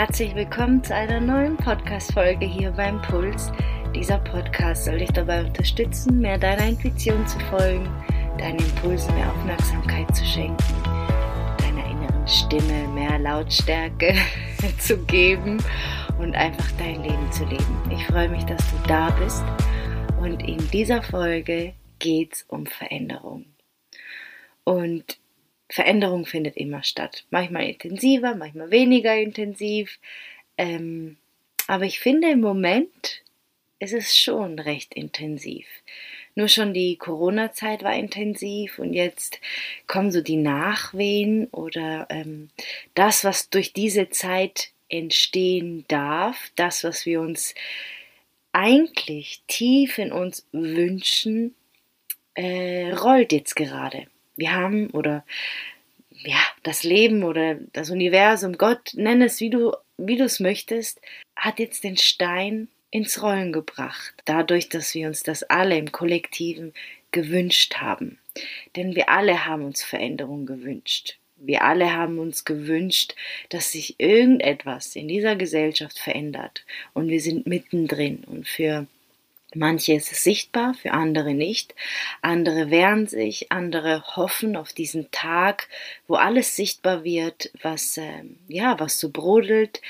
Herzlich willkommen zu einer neuen Podcast-Folge hier beim Puls. Dieser Podcast soll dich dabei unterstützen, mehr deiner Intuition zu folgen, deinen Impulsen mehr Aufmerksamkeit zu schenken, deiner inneren Stimme mehr Lautstärke zu geben und einfach dein Leben zu leben. Ich freue mich, dass du da bist und in dieser Folge geht's um Veränderung. Und Veränderung findet immer statt. Manchmal intensiver, manchmal weniger intensiv. Aber ich finde, im Moment ist es schon recht intensiv. Nur schon die Corona-Zeit war intensiv und jetzt kommen so die Nachwehen oder das, was durch diese Zeit entstehen darf, das, was wir uns eigentlich tief in uns wünschen, rollt jetzt gerade. Wir haben oder ja, das Leben oder das Universum, Gott, nenn es, wie du es möchtest, hat jetzt den Stein ins Rollen gebracht. Dadurch, dass wir uns das alle im Kollektiven gewünscht haben. Denn wir alle haben uns Veränderung gewünscht. Wir alle haben uns gewünscht, dass sich irgendetwas in dieser Gesellschaft verändert. Und wir sind mittendrin. Und für manche ist es sichtbar, für andere nicht. Andere wehren sich, andere hoffen auf diesen Tag, wo alles sichtbar wird, was so brodelt.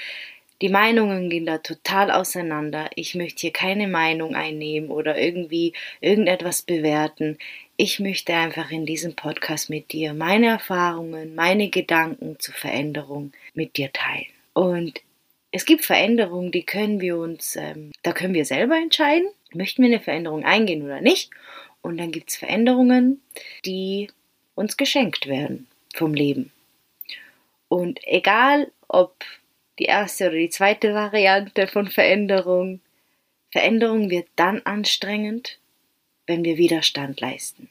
Die Meinungen gehen da total auseinander. Ich möchte hier keine Meinung einnehmen oder irgendwie irgendetwas bewerten. Ich möchte einfach in diesem Podcast mit dir meine Erfahrungen, meine Gedanken zur Veränderung mit dir teilen. Und es gibt Veränderungen, die können wir uns, da können wir selber entscheiden, möchten wir eine Veränderung eingehen oder nicht. Und dann gibt es Veränderungen, die uns geschenkt werden vom Leben. Und egal, ob die erste oder die zweite Variante von Veränderung, Veränderung wird dann anstrengend, wenn wir Widerstand leisten.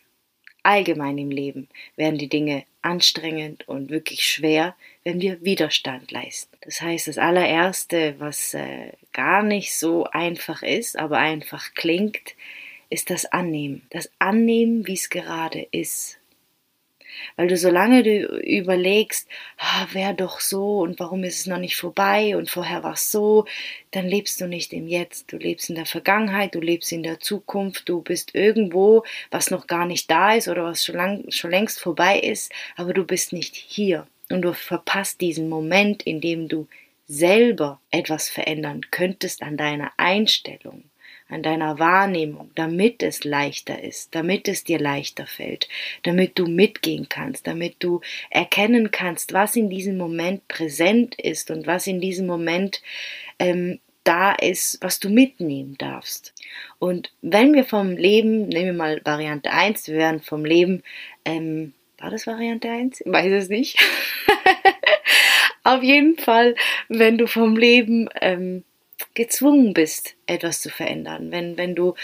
Allgemein im Leben werden die Dinge anstrengend und wirklich schwer, wenn wir Widerstand leisten. Das heißt, das allererste, was gar nicht so einfach ist, aber einfach klingt, ist das Annehmen. Das Annehmen, wie es gerade ist. Weil du, solange du überlegst, wäre doch so und warum ist es noch nicht vorbei und vorher war es so, dann lebst du nicht im Jetzt. Du lebst in der Vergangenheit, du lebst in der Zukunft, du bist irgendwo, was noch gar nicht da ist oder was schon längst vorbei ist, aber du bist nicht hier. Und du verpasst diesen Moment, in dem du selber etwas verändern könntest an deiner Einstellung, an deiner Wahrnehmung, damit es leichter ist, damit es dir leichter fällt, damit du mitgehen kannst, damit du erkennen kannst, was in diesem Moment präsent ist und was in diesem Moment da ist, was du mitnehmen darfst. Und wenn wir vom Leben, nehmen wir mal Variante 1, wir werden vom Leben, war das Variante 1? Ich weiß es nicht. Auf jeden Fall, wenn du vom Leben gezwungen bist, etwas zu verändern, wenn du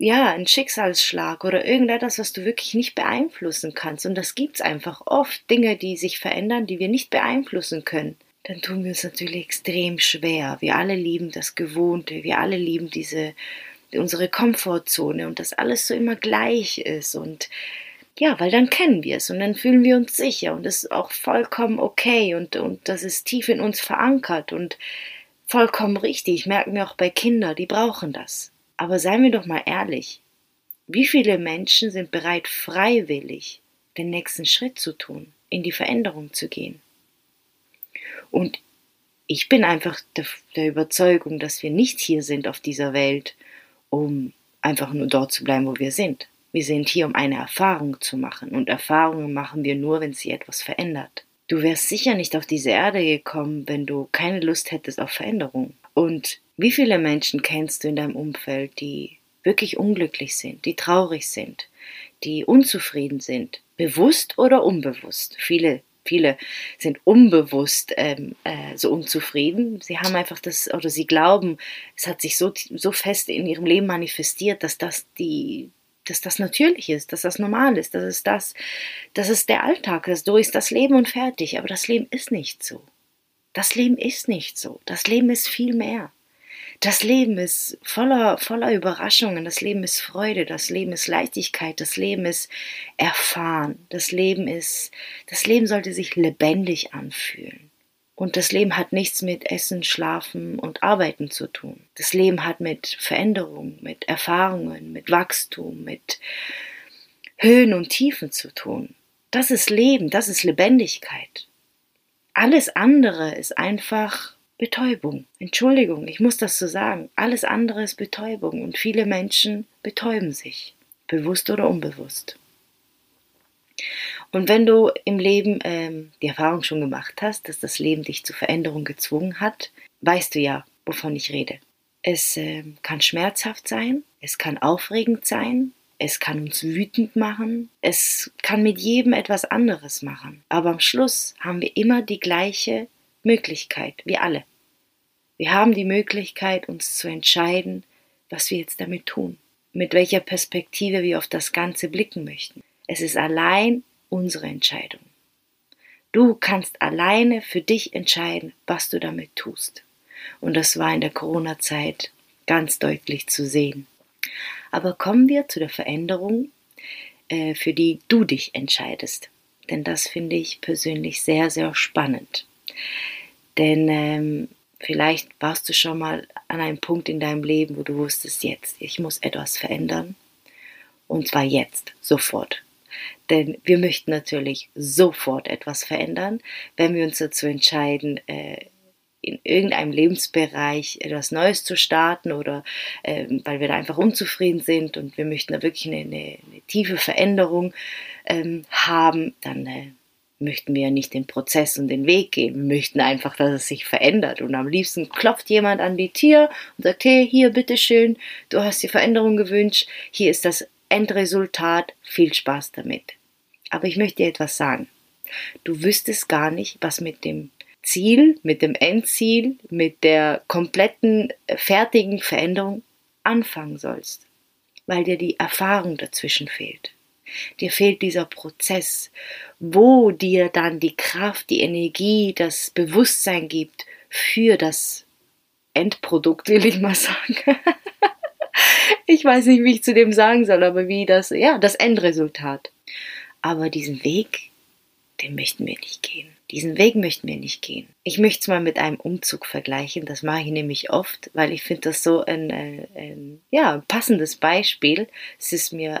einen Schicksalsschlag oder irgendetwas, was du wirklich nicht beeinflussen kannst, und das gibt es einfach oft, Dinge, die sich verändern, die wir nicht beeinflussen können, dann tun wir uns natürlich extrem schwer. Wir alle lieben das Gewohnte, wir alle lieben unsere Komfortzone und dass alles so immer gleich ist und ja, weil dann kennen wir es und dann fühlen wir uns sicher und das ist auch vollkommen okay und das ist tief in uns verankert und vollkommen richtig, merken wir auch bei Kindern, die brauchen das. Aber seien wir doch mal ehrlich, wie viele Menschen sind bereit, freiwillig den nächsten Schritt zu tun, in die Veränderung zu gehen? Und ich bin einfach der Überzeugung, dass wir nicht hier sind auf dieser Welt, um einfach nur dort zu bleiben, wo wir sind. Wir sind hier, um eine Erfahrung zu machen. Und Erfahrungen machen wir nur, wenn sich etwas verändert. Du wärst sicher nicht auf diese Erde gekommen, wenn du keine Lust hättest auf Veränderung. Und wie viele Menschen kennst du in deinem Umfeld, die wirklich unglücklich sind, die traurig sind, die unzufrieden sind, bewusst oder unbewusst? Viele sind unbewusst so unzufrieden. Sie haben einfach das, oder sie glauben, es hat sich so fest in ihrem Leben manifestiert, dass das natürlich ist, dass das normal ist, das ist der Alltag, so ist das Leben und fertig. Aber das Leben ist nicht so. Das Leben ist nicht so. Das Leben ist viel mehr. Das Leben ist voller Überraschungen. Das Leben ist Freude. Das Leben ist Leichtigkeit. Das Leben ist erfahren. Das Leben sollte sich lebendig anfühlen. Und das Leben hat nichts mit Essen, Schlafen und Arbeiten zu tun. Das Leben hat mit Veränderungen, mit Erfahrungen, mit Wachstum, mit Höhen und Tiefen zu tun. Das ist Leben, das ist Lebendigkeit. Alles andere ist einfach Betäubung. Entschuldigung, ich muss das so sagen. Alles andere ist Betäubung und viele Menschen betäuben sich, bewusst oder unbewusst. Und wenn du im Leben die Erfahrung schon gemacht hast, dass das Leben dich zur Veränderung gezwungen hat, weißt du ja, wovon ich rede. Es kann schmerzhaft sein, es kann aufregend sein, es kann uns wütend machen, es kann mit jedem etwas anderes machen. Aber am Schluss haben wir immer die gleiche Möglichkeit, wir alle. Wir haben die Möglichkeit, uns zu entscheiden, was wir jetzt damit tun, mit welcher Perspektive wir auf das Ganze blicken möchten. Es ist allein unsere Entscheidung. Du kannst alleine für dich entscheiden, was du damit tust. Und das war in der Corona-Zeit ganz deutlich zu sehen. Aber kommen wir zu der Veränderung, für die du dich entscheidest. Denn das finde ich persönlich sehr, sehr spannend. Denn vielleicht warst du schon mal an einem Punkt in deinem Leben, wo du wusstest, jetzt, ich muss etwas verändern. Und zwar jetzt, sofort. Denn wir möchten natürlich sofort etwas verändern, wenn wir uns dazu entscheiden, in irgendeinem Lebensbereich etwas Neues zu starten oder weil wir da einfach unzufrieden sind und wir möchten da wirklich eine tiefe Veränderung haben, dann möchten wir ja nicht den Prozess und den Weg gehen. Wir möchten einfach, dass es sich verändert. Und am liebsten klopft jemand an die Tür und sagt, hey, hier, bitteschön, du hast die Veränderung gewünscht, hier ist das Endresultat, viel Spaß damit. Aber ich möchte dir etwas sagen. Du wüsstest gar nicht, was mit dem Ziel, mit dem Endziel, mit der kompletten, fertigen Veränderung anfangen sollst, weil dir die Erfahrung dazwischen fehlt. Dir fehlt dieser Prozess, wo dir dann die Kraft, die Energie, das Bewusstsein gibt für das Endprodukt, will ich mal sagen. Ich weiß nicht, wie ich zu dem sagen soll, aber wie das, ja, das Endresultat. Aber diesen Weg, den möchten wir nicht gehen. Diesen Weg möchten wir nicht gehen. Ich möchte es mal mit einem Umzug vergleichen, das mache ich nämlich oft, weil ich finde das so ein passendes Beispiel. Es ist mir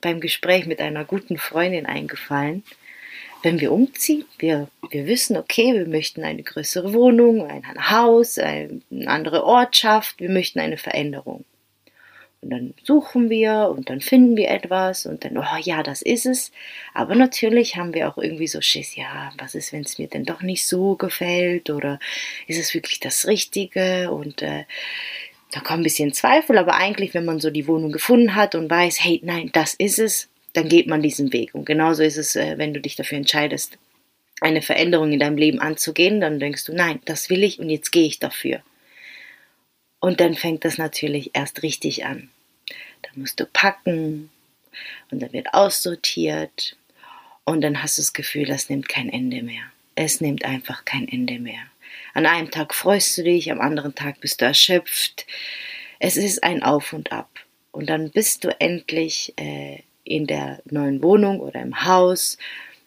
beim Gespräch mit einer guten Freundin eingefallen. Wenn wir umziehen, wir wissen, okay, wir möchten eine größere Wohnung, ein Haus, eine andere Ortschaft, wir möchten eine Veränderung. Und dann suchen wir und dann finden wir etwas und dann, oh ja, das ist es. Aber natürlich haben wir auch irgendwie so Schiss, ja, was ist, wenn es mir denn doch nicht so gefällt oder ist es wirklich das Richtige? Und da kommen ein bisschen Zweifel, aber eigentlich, wenn man so die Wohnung gefunden hat und weiß, hey, nein, das ist es, dann geht man diesen Weg. Und genauso ist es, wenn du dich dafür entscheidest, eine Veränderung in deinem Leben anzugehen, dann denkst du, nein, das will ich und jetzt gehe ich dafür. Und dann fängt das natürlich erst richtig an. Da musst du packen und dann wird aussortiert und dann hast du das Gefühl, das nimmt kein Ende mehr. Es nimmt einfach kein Ende mehr. An einem Tag freust du dich, am anderen Tag bist du erschöpft. Es ist ein Auf und Ab. Und dann bist du endlich in der neuen Wohnung oder im Haus.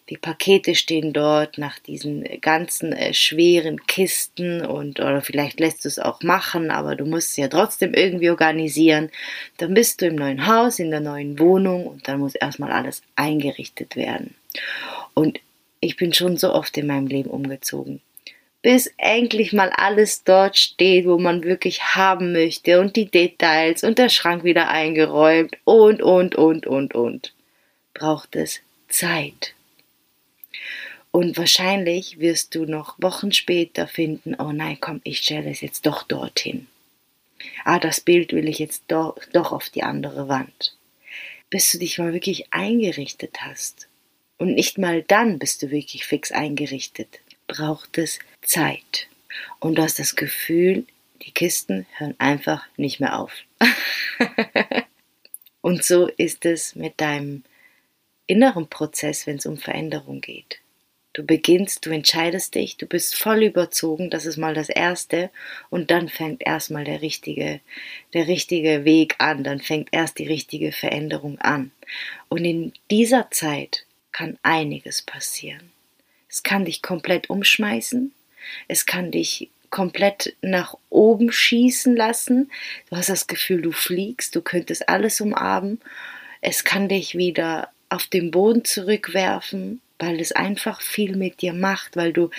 Die Pakete stehen dort nach diesen ganzen schweren Kisten und oder vielleicht lässt du es auch machen, aber du musst es ja trotzdem irgendwie organisieren. Dann bist du im neuen Haus, in der neuen Wohnung und dann muss erstmal alles eingerichtet werden. Und ich bin schon so oft in meinem Leben umgezogen, bis endlich mal alles dort steht, wo man wirklich haben möchte und die Details und der Schrank wieder eingeräumt und. Braucht es Zeit. Und wahrscheinlich wirst du noch Wochen später finden, oh nein, komm, ich stelle es jetzt doch dorthin. Ah, das Bild will ich jetzt doch auf die andere Wand. Bis du dich mal wirklich eingerichtet hast. Und nicht mal dann bist du wirklich fix eingerichtet. Braucht es Zeit. Und du hast das Gefühl, die Kisten hören einfach nicht mehr auf. Und so ist es mit deinem inneren Prozess, wenn es um Veränderung geht. Du beginnst, du entscheidest dich, du bist voll überzogen, das ist mal das Erste und dann fängt erstmal der richtige Weg an, dann fängt erst die richtige Veränderung an. Und in dieser Zeit kann einiges passieren. Es kann dich komplett umschmeißen, Es kann dich komplett nach oben schießen lassen. Du hast das Gefühl, du fliegst, du könntest alles umarmen. Es kann dich wieder auf den Boden zurückwerfen, weil es einfach viel mit dir macht, weil du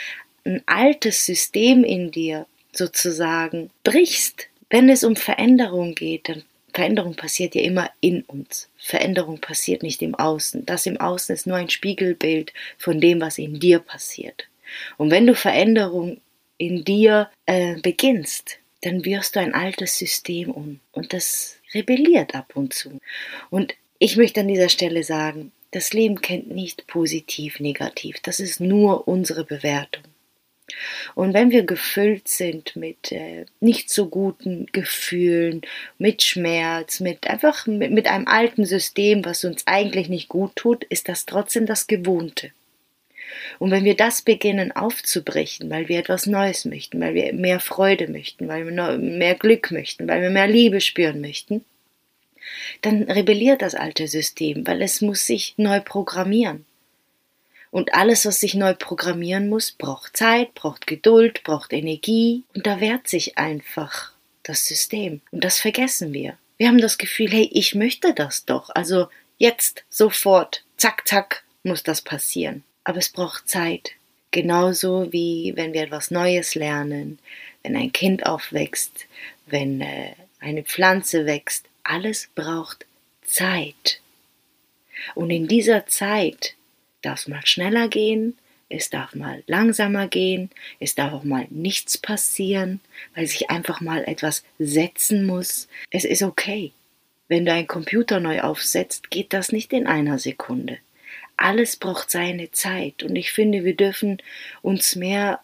ein altes System in dir sozusagen brichst. Wenn es um Veränderung geht, dann Veränderung passiert ja immer in uns. Veränderung passiert nicht im Außen. Das im Außen ist nur ein Spiegelbild von dem, was in dir passiert. Und wenn du Veränderung in dir beginnst, dann wirfst du ein altes System um. Und das rebelliert ab und zu. Und ich möchte an dieser Stelle sagen, das Leben kennt nicht positiv, negativ. Das ist nur unsere Bewertung. Und wenn wir gefüllt sind mit nicht so guten Gefühlen, mit Schmerz, mit einem alten System, was uns eigentlich nicht gut tut, ist das trotzdem das Gewohnte. Und wenn wir das beginnen aufzubrechen, weil wir etwas Neues möchten, weil wir mehr Freude möchten, weil wir mehr Glück möchten, weil wir mehr Liebe spüren möchten, dann rebelliert das alte System, weil es muss sich neu programmieren. Und alles, was sich neu programmieren muss, braucht Zeit, braucht Geduld, braucht Energie. Und da wehrt sich einfach das System. Und das vergessen wir. Wir haben das Gefühl, hey, ich möchte das doch. Also jetzt, sofort, zack, zack, muss das passieren. Aber es braucht Zeit. Genauso wie wenn wir etwas Neues lernen, wenn ein Kind aufwächst, wenn eine Pflanze wächst. Alles braucht Zeit. Und in dieser Zeit darf es mal schneller gehen, es darf mal langsamer gehen, es darf auch mal nichts passieren, weil sich einfach mal etwas setzen muss. Es ist okay. Wenn du einen Computer neu aufsetzt, geht das nicht in einer Sekunde. Alles braucht seine Zeit und ich finde, wir dürfen uns mehr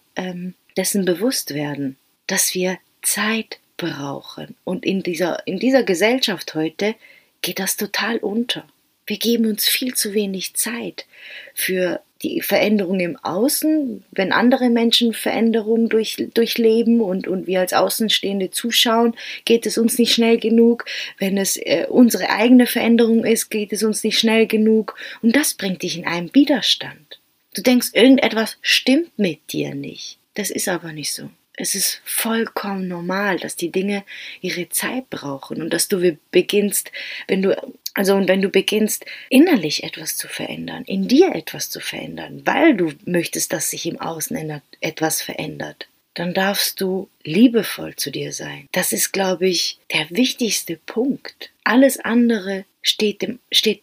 dessen bewusst werden, dass wir Zeit brauchen. Und in dieser Gesellschaft heute geht das total unter. Wir geben uns viel zu wenig Zeit für die Veränderung im Außen, wenn andere Menschen Veränderungen durchleben und wir als Außenstehende zuschauen, geht es uns nicht schnell genug. Wenn es unsere eigene Veränderung ist, geht es uns nicht schnell genug. Und das bringt dich in einen Widerstand. Du denkst, irgendetwas stimmt mit dir nicht. Das ist aber nicht so. Es ist vollkommen normal, dass die Dinge ihre Zeit brauchen und dass du beginnst, wenn du beginnst, innerlich etwas zu verändern, in dir etwas zu verändern, weil du möchtest, dass sich im Außen etwas verändert, dann darfst du liebevoll zu dir sein. Das ist, glaube ich, der wichtigste Punkt. Alles andere steht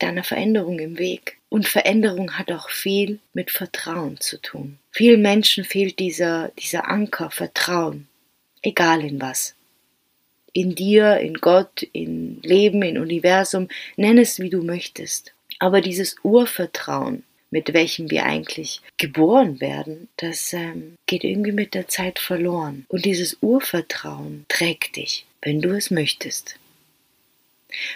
deiner Veränderung im Weg. Und Veränderung hat auch viel mit Vertrauen zu tun. Vielen Menschen fehlt dieser Anker, Vertrauen, egal in was. In dir, in Gott, in Leben, in Universum, nenn es, wie du möchtest. Aber dieses Urvertrauen, mit welchem wir eigentlich geboren werden, das geht irgendwie mit der Zeit verloren. Und dieses Urvertrauen trägt dich, wenn du es möchtest.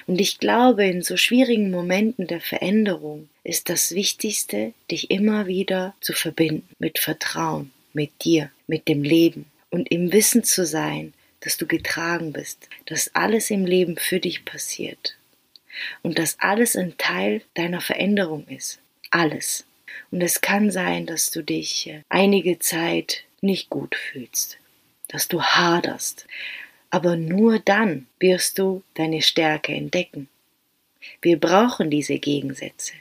Und ich glaube, in so schwierigen Momenten der Veränderung ist das Wichtigste, dich immer wieder zu verbinden mit Vertrauen, mit dir, mit dem Leben und im Wissen zu sein, dass du getragen bist, dass alles im Leben für dich passiert und dass alles ein Teil deiner Veränderung ist. Alles. Und es kann sein, dass du dich einige Zeit nicht gut fühlst, dass du haderst. Aber nur dann wirst du deine Stärke entdecken. Wir brauchen diese Gegensätze.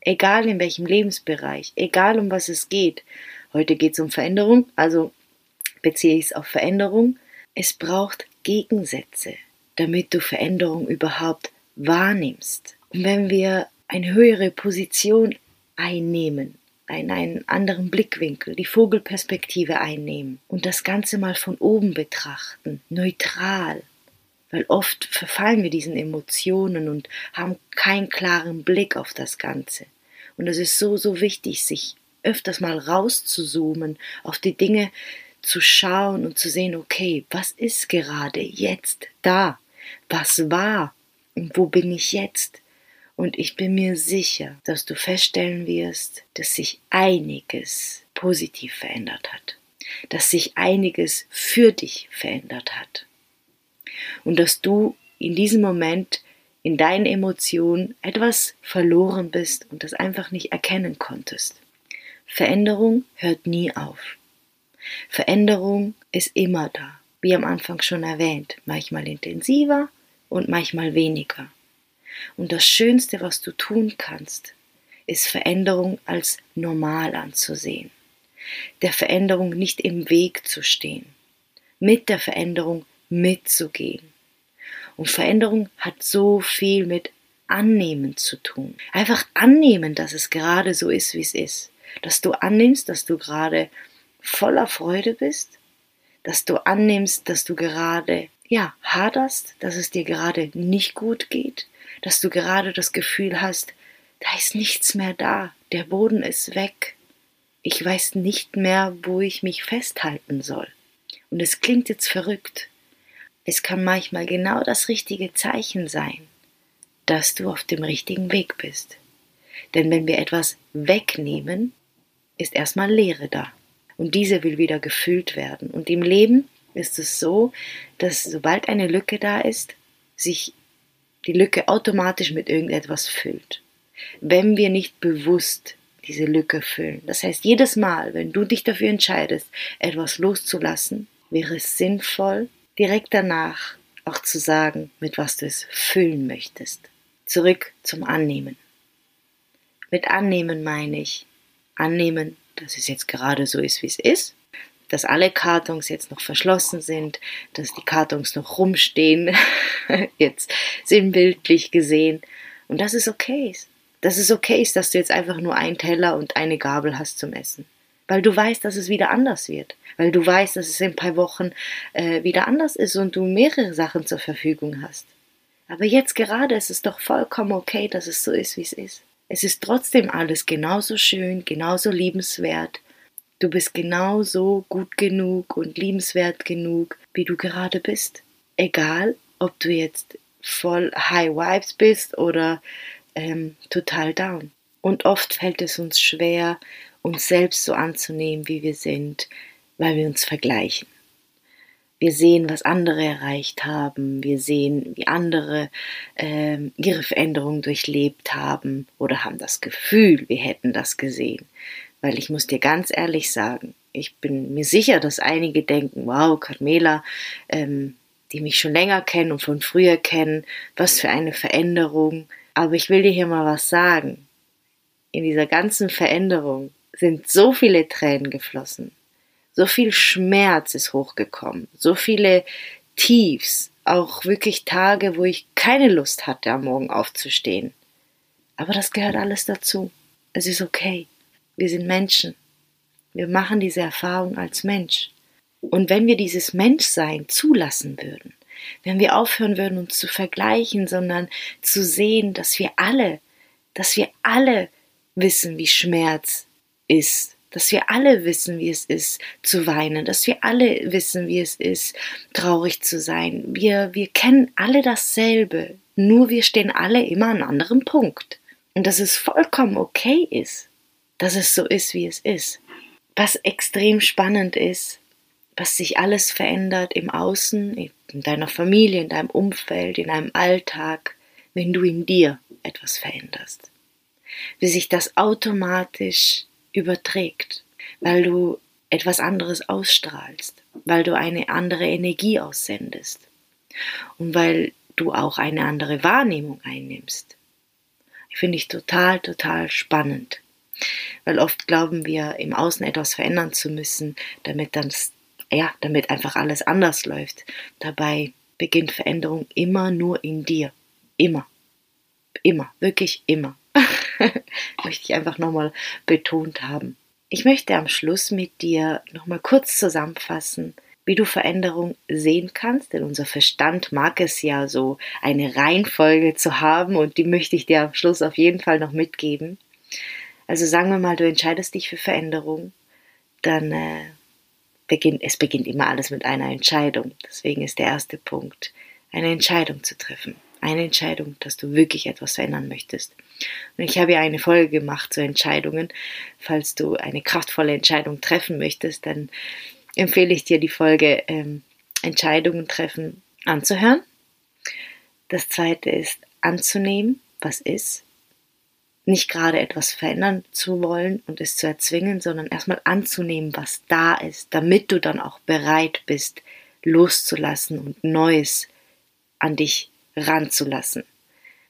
Egal in welchem Lebensbereich, egal um was es geht. Heute geht es um Veränderung, also beziehe ich es auf Veränderung. Es braucht Gegensätze, damit du Veränderung überhaupt wahrnimmst. Und wenn wir eine höhere Position einnehmen, einen anderen Blickwinkel, die Vogelperspektive einnehmen und das Ganze mal von oben betrachten, neutral, weil oft verfallen wir diesen Emotionen und haben keinen klaren Blick auf das Ganze. Und es ist so, so wichtig, sich öfters mal rauszuzoomen, auf die Dinge zu schauen und zu sehen, okay, was ist gerade jetzt da? Was war? Und wo bin ich jetzt? Und ich bin mir sicher, dass du feststellen wirst, dass sich einiges positiv verändert hat. Dass sich einiges für dich verändert hat. Und dass du in diesem Moment in deinen Emotionen etwas verloren bist und das einfach nicht erkennen konntest. Veränderung hört nie auf. Veränderung ist immer da, wie am Anfang schon erwähnt, manchmal intensiver und manchmal weniger. Und das Schönste, was du tun kannst, ist Veränderung als normal anzusehen, der Veränderung nicht im Weg zu stehen, mit der Veränderung mitzugehen. Und Veränderung hat so viel mit Annehmen zu tun. Einfach annehmen, dass es gerade so ist, wie es ist. Dass du annimmst, dass du gerade voller Freude bist, dass du annimmst, dass du gerade haderst, dass es dir gerade nicht gut geht, dass du gerade das Gefühl hast, da ist nichts mehr da, der Boden ist weg, ich weiß nicht mehr, wo ich mich festhalten soll. Und es klingt jetzt verrückt, es kann manchmal genau das richtige Zeichen sein, dass du auf dem richtigen Weg bist. Denn wenn wir etwas wegnehmen, ist erstmal Leere da. Und diese will wieder gefüllt werden. Und im Leben ist es so, dass sobald eine Lücke da ist, sich die Lücke automatisch mit irgendetwas füllt. Wenn wir nicht bewusst diese Lücke füllen. Das heißt, jedes Mal, wenn du dich dafür entscheidest, etwas loszulassen, wäre es sinnvoll, direkt danach auch zu sagen, mit was du es füllen möchtest. Zurück zum Annehmen. Mit Annehmen meine ich, annehmen, dass es jetzt gerade so ist, wie es ist, dass alle Kartons jetzt noch verschlossen sind, dass die Kartons noch rumstehen, jetzt sinnbildlich gesehen, und dass es okay ist. Dass es okay ist, dass du jetzt einfach nur einen Teller und eine Gabel hast zum Essen, weil du weißt, dass es wieder anders wird, weil du weißt, dass es in ein paar Wochen wieder anders ist und du mehrere Sachen zur Verfügung hast. Aber jetzt gerade ist es doch vollkommen okay, dass es so ist, wie es ist. Es ist trotzdem alles genauso schön, genauso liebenswert. Du bist genauso gut genug und liebenswert genug, wie du gerade bist. Egal, ob du jetzt voll High Vibes bist oder total down. Und oft fällt es uns schwer, uns selbst so anzunehmen, wie wir sind, weil wir uns vergleichen. Wir sehen, was andere erreicht haben. Wir sehen, wie andere ihre Veränderung durchlebt haben oder haben das Gefühl, wir hätten das gesehen. Weil ich muss dir ganz ehrlich sagen, ich bin mir sicher, dass einige denken, wow, Carmela, die mich schon länger kennen und von früher kennen, was für eine Veränderung. Aber ich will dir hier mal was sagen. In dieser ganzen Veränderung sind so viele Tränen geflossen. So viel Schmerz ist hochgekommen, so viele Tiefs, auch wirklich Tage, wo ich keine Lust hatte, am Morgen aufzustehen. Aber das gehört alles dazu. Es ist okay. Wir sind Menschen. Wir machen diese Erfahrung als Mensch. Und wenn wir dieses Menschsein zulassen würden, wenn wir aufhören würden, uns zu vergleichen, sondern zu sehen, dass wir alle wissen, wie Schmerz ist, dass wir alle wissen, wie es ist, zu weinen, dass wir alle wissen, wie es ist, traurig zu sein. Wir kennen alle dasselbe, nur wir stehen alle immer an einem anderen Punkt. Und dass es vollkommen okay ist, dass es so ist, wie es ist. Was extrem spannend ist, was sich alles verändert im Außen, in deiner Familie, in deinem Umfeld, in deinem Alltag, wenn du in dir etwas veränderst. Wie sich das automatisch überträgt, weil du etwas anderes ausstrahlst, weil du eine andere Energie aussendest und weil du auch eine andere Wahrnehmung einnimmst. Finde ich total spannend, weil oft glauben wir, im Außen etwas verändern zu müssen, damit einfach alles anders läuft. Dabei beginnt Veränderung immer nur in dir. Immer, wirklich immer. Möchte ich einfach nochmal betont haben. Ich möchte am Schluss mit dir nochmal kurz zusammenfassen, wie du Veränderung sehen kannst, denn unser Verstand mag es ja, so eine Reihenfolge zu haben, und die möchte ich dir am Schluss auf jeden Fall noch mitgeben. Also sagen wir mal, du entscheidest dich für Veränderung, dann beginnt immer alles mit einer Entscheidung. Deswegen ist der erste Punkt, eine Entscheidung zu treffen. Eine Entscheidung, dass du wirklich etwas verändern möchtest. Und ich habe ja eine Folge gemacht zu Entscheidungen. Falls du eine kraftvolle Entscheidung treffen möchtest, dann empfehle ich dir die Folge Entscheidungen treffen anzuhören. Das zweite ist anzunehmen, was ist. nicht gerade etwas verändern zu wollen und es zu erzwingen, sondern erstmal anzunehmen, was da ist, damit du dann auch bereit bist, loszulassen und Neues an dich ranzulassen.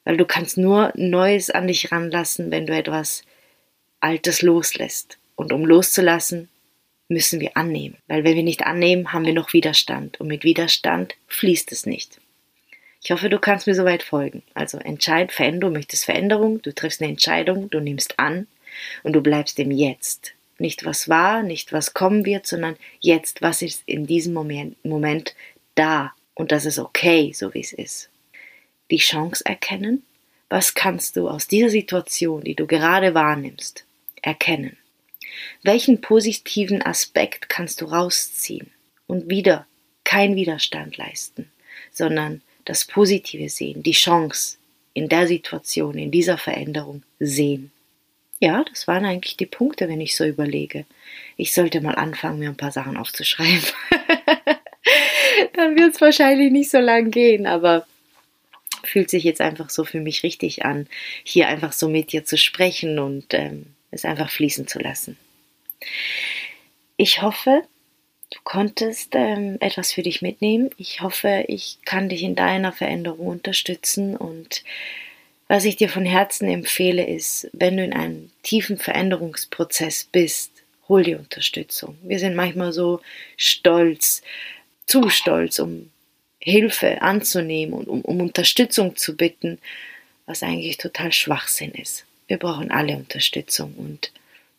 Weil du kannst nur Neues an dich ranlassen, wenn du etwas Altes loslässt. Und um loszulassen, müssen wir annehmen. Weil wenn wir nicht annehmen, haben wir noch Widerstand. Und mit Widerstand fließt es nicht. Ich hoffe, du kannst mir soweit folgen. Also entscheid, du möchtest Veränderung, du triffst eine Entscheidung, du nimmst an und du bleibst im Jetzt. Nicht was war, nicht was kommen wird, sondern jetzt, was ist in diesem Moment da. Und das ist okay, so wie es ist. Die Chance erkennen. Was kannst du aus dieser Situation, die du gerade wahrnimmst, erkennen? Welchen positiven Aspekt kannst du rausziehen? Und wieder kein Widerstand leisten, sondern das Positive sehen, die Chance in der Situation, in dieser Veränderung sehen. Ja, das waren eigentlich die Punkte, wenn ich so überlege. Ich sollte mal anfangen, mir ein paar Sachen aufzuschreiben. Dann wird es wahrscheinlich nicht so lang gehen, aber fühlt sich jetzt einfach so für mich richtig an, hier einfach so mit dir zu sprechen und es einfach fließen zu lassen. Ich hoffe, du konntest etwas für dich mitnehmen. Ich hoffe, ich kann dich in deiner Veränderung unterstützen. Und was ich dir von Herzen empfehle, ist, wenn du in einem tiefen Veränderungsprozess bist, hol dir Unterstützung. Wir sind manchmal so stolz, zu stolz, um Hilfe anzunehmen und um Unterstützung zu bitten, was eigentlich total Schwachsinn ist. Wir brauchen alle Unterstützung und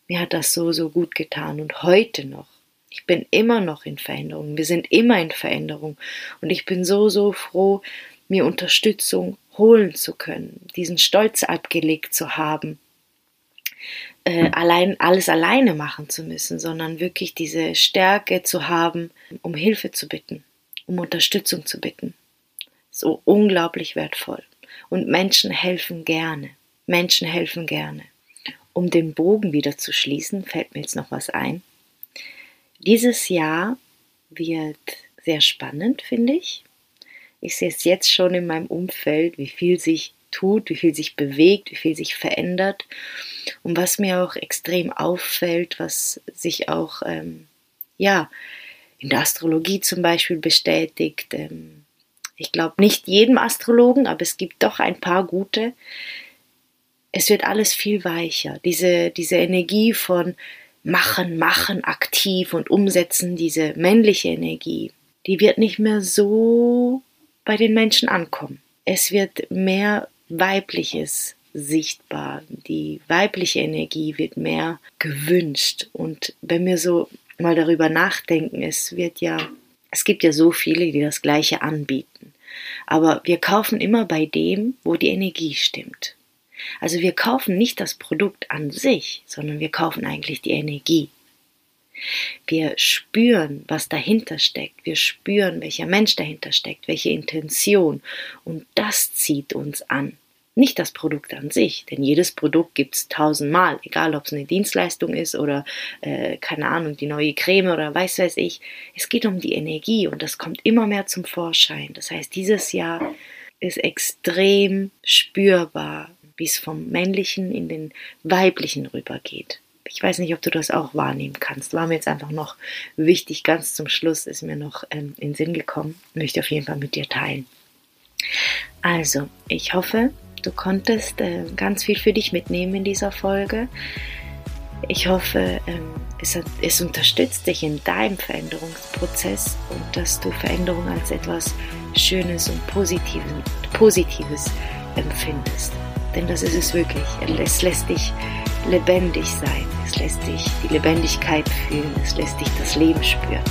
mir hat das so, so gut getan und heute noch. Ich bin immer noch in Veränderung. Wir sind immer in Veränderung. Und ich bin so, so froh, mir Unterstützung holen zu können, diesen Stolz abgelegt zu haben, alles alleine machen zu müssen, sondern wirklich diese Stärke zu haben, um Hilfe zu bitten, um Unterstützung zu bitten. So unglaublich wertvoll. Und Menschen helfen gerne. Menschen helfen gerne. Um den Bogen wieder zu schließen, fällt mir jetzt noch was ein. Dieses Jahr wird sehr spannend, finde ich. Ich sehe es jetzt schon in meinem Umfeld, wie viel sich tut, wie viel sich bewegt, wie viel sich verändert. Und was mir auch extrem auffällt, was sich auch in der Astrologie zum Beispiel bestätigt. Ich glaube nicht jedem Astrologen, aber es gibt doch ein paar gute. Es wird alles viel weicher. Diese Energie von Machen, aktiv und umsetzen, diese männliche Energie, die wird nicht mehr so bei den Menschen ankommen. Es wird mehr Weibliches sichtbar. Die weibliche Energie wird mehr gewünscht. Und wenn wir so mal darüber nachdenken, es gibt ja so viele, die das Gleiche anbieten. Aber wir kaufen immer bei dem, wo die Energie stimmt. Also wir kaufen nicht das Produkt an sich, sondern wir kaufen eigentlich die Energie. Wir spüren, was dahinter steckt. Wir spüren, welcher Mensch dahinter steckt, welche Intention. Und das zieht uns an. Nicht das Produkt an sich, denn jedes Produkt gibt es 1000 Mal, egal ob es eine Dienstleistung ist oder, die neue Creme oder weiß ich. Es geht um die Energie und das kommt immer mehr zum Vorschein. Das heißt, dieses Jahr ist extrem spürbar, wie es vom Männlichen in den Weiblichen rübergeht. Ich weiß nicht, ob du das auch wahrnehmen kannst. War mir jetzt einfach noch wichtig, ganz zum Schluss ist mir noch in den Sinn gekommen. Möchte auf jeden Fall mit dir teilen. Also, ich hoffe, du konntest ganz viel für dich mitnehmen in dieser Folge. Ich hoffe, es unterstützt dich in deinem Veränderungsprozess und dass du Veränderung als etwas Schönes und Positives empfindest. Denn das ist es wirklich. Es lässt dich lebendig sein. Es lässt dich die Lebendigkeit fühlen. Es lässt dich das Leben spüren.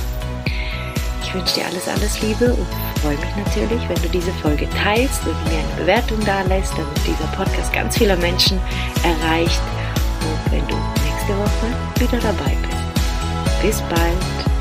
Ich wünsche dir alles Liebe und freue mich natürlich, wenn du diese Folge teilst und mir eine Bewertung dalässt, damit dieser Podcast ganz vieler Menschen erreicht. Und wenn du nächste Woche wieder dabei bist. Bis bald.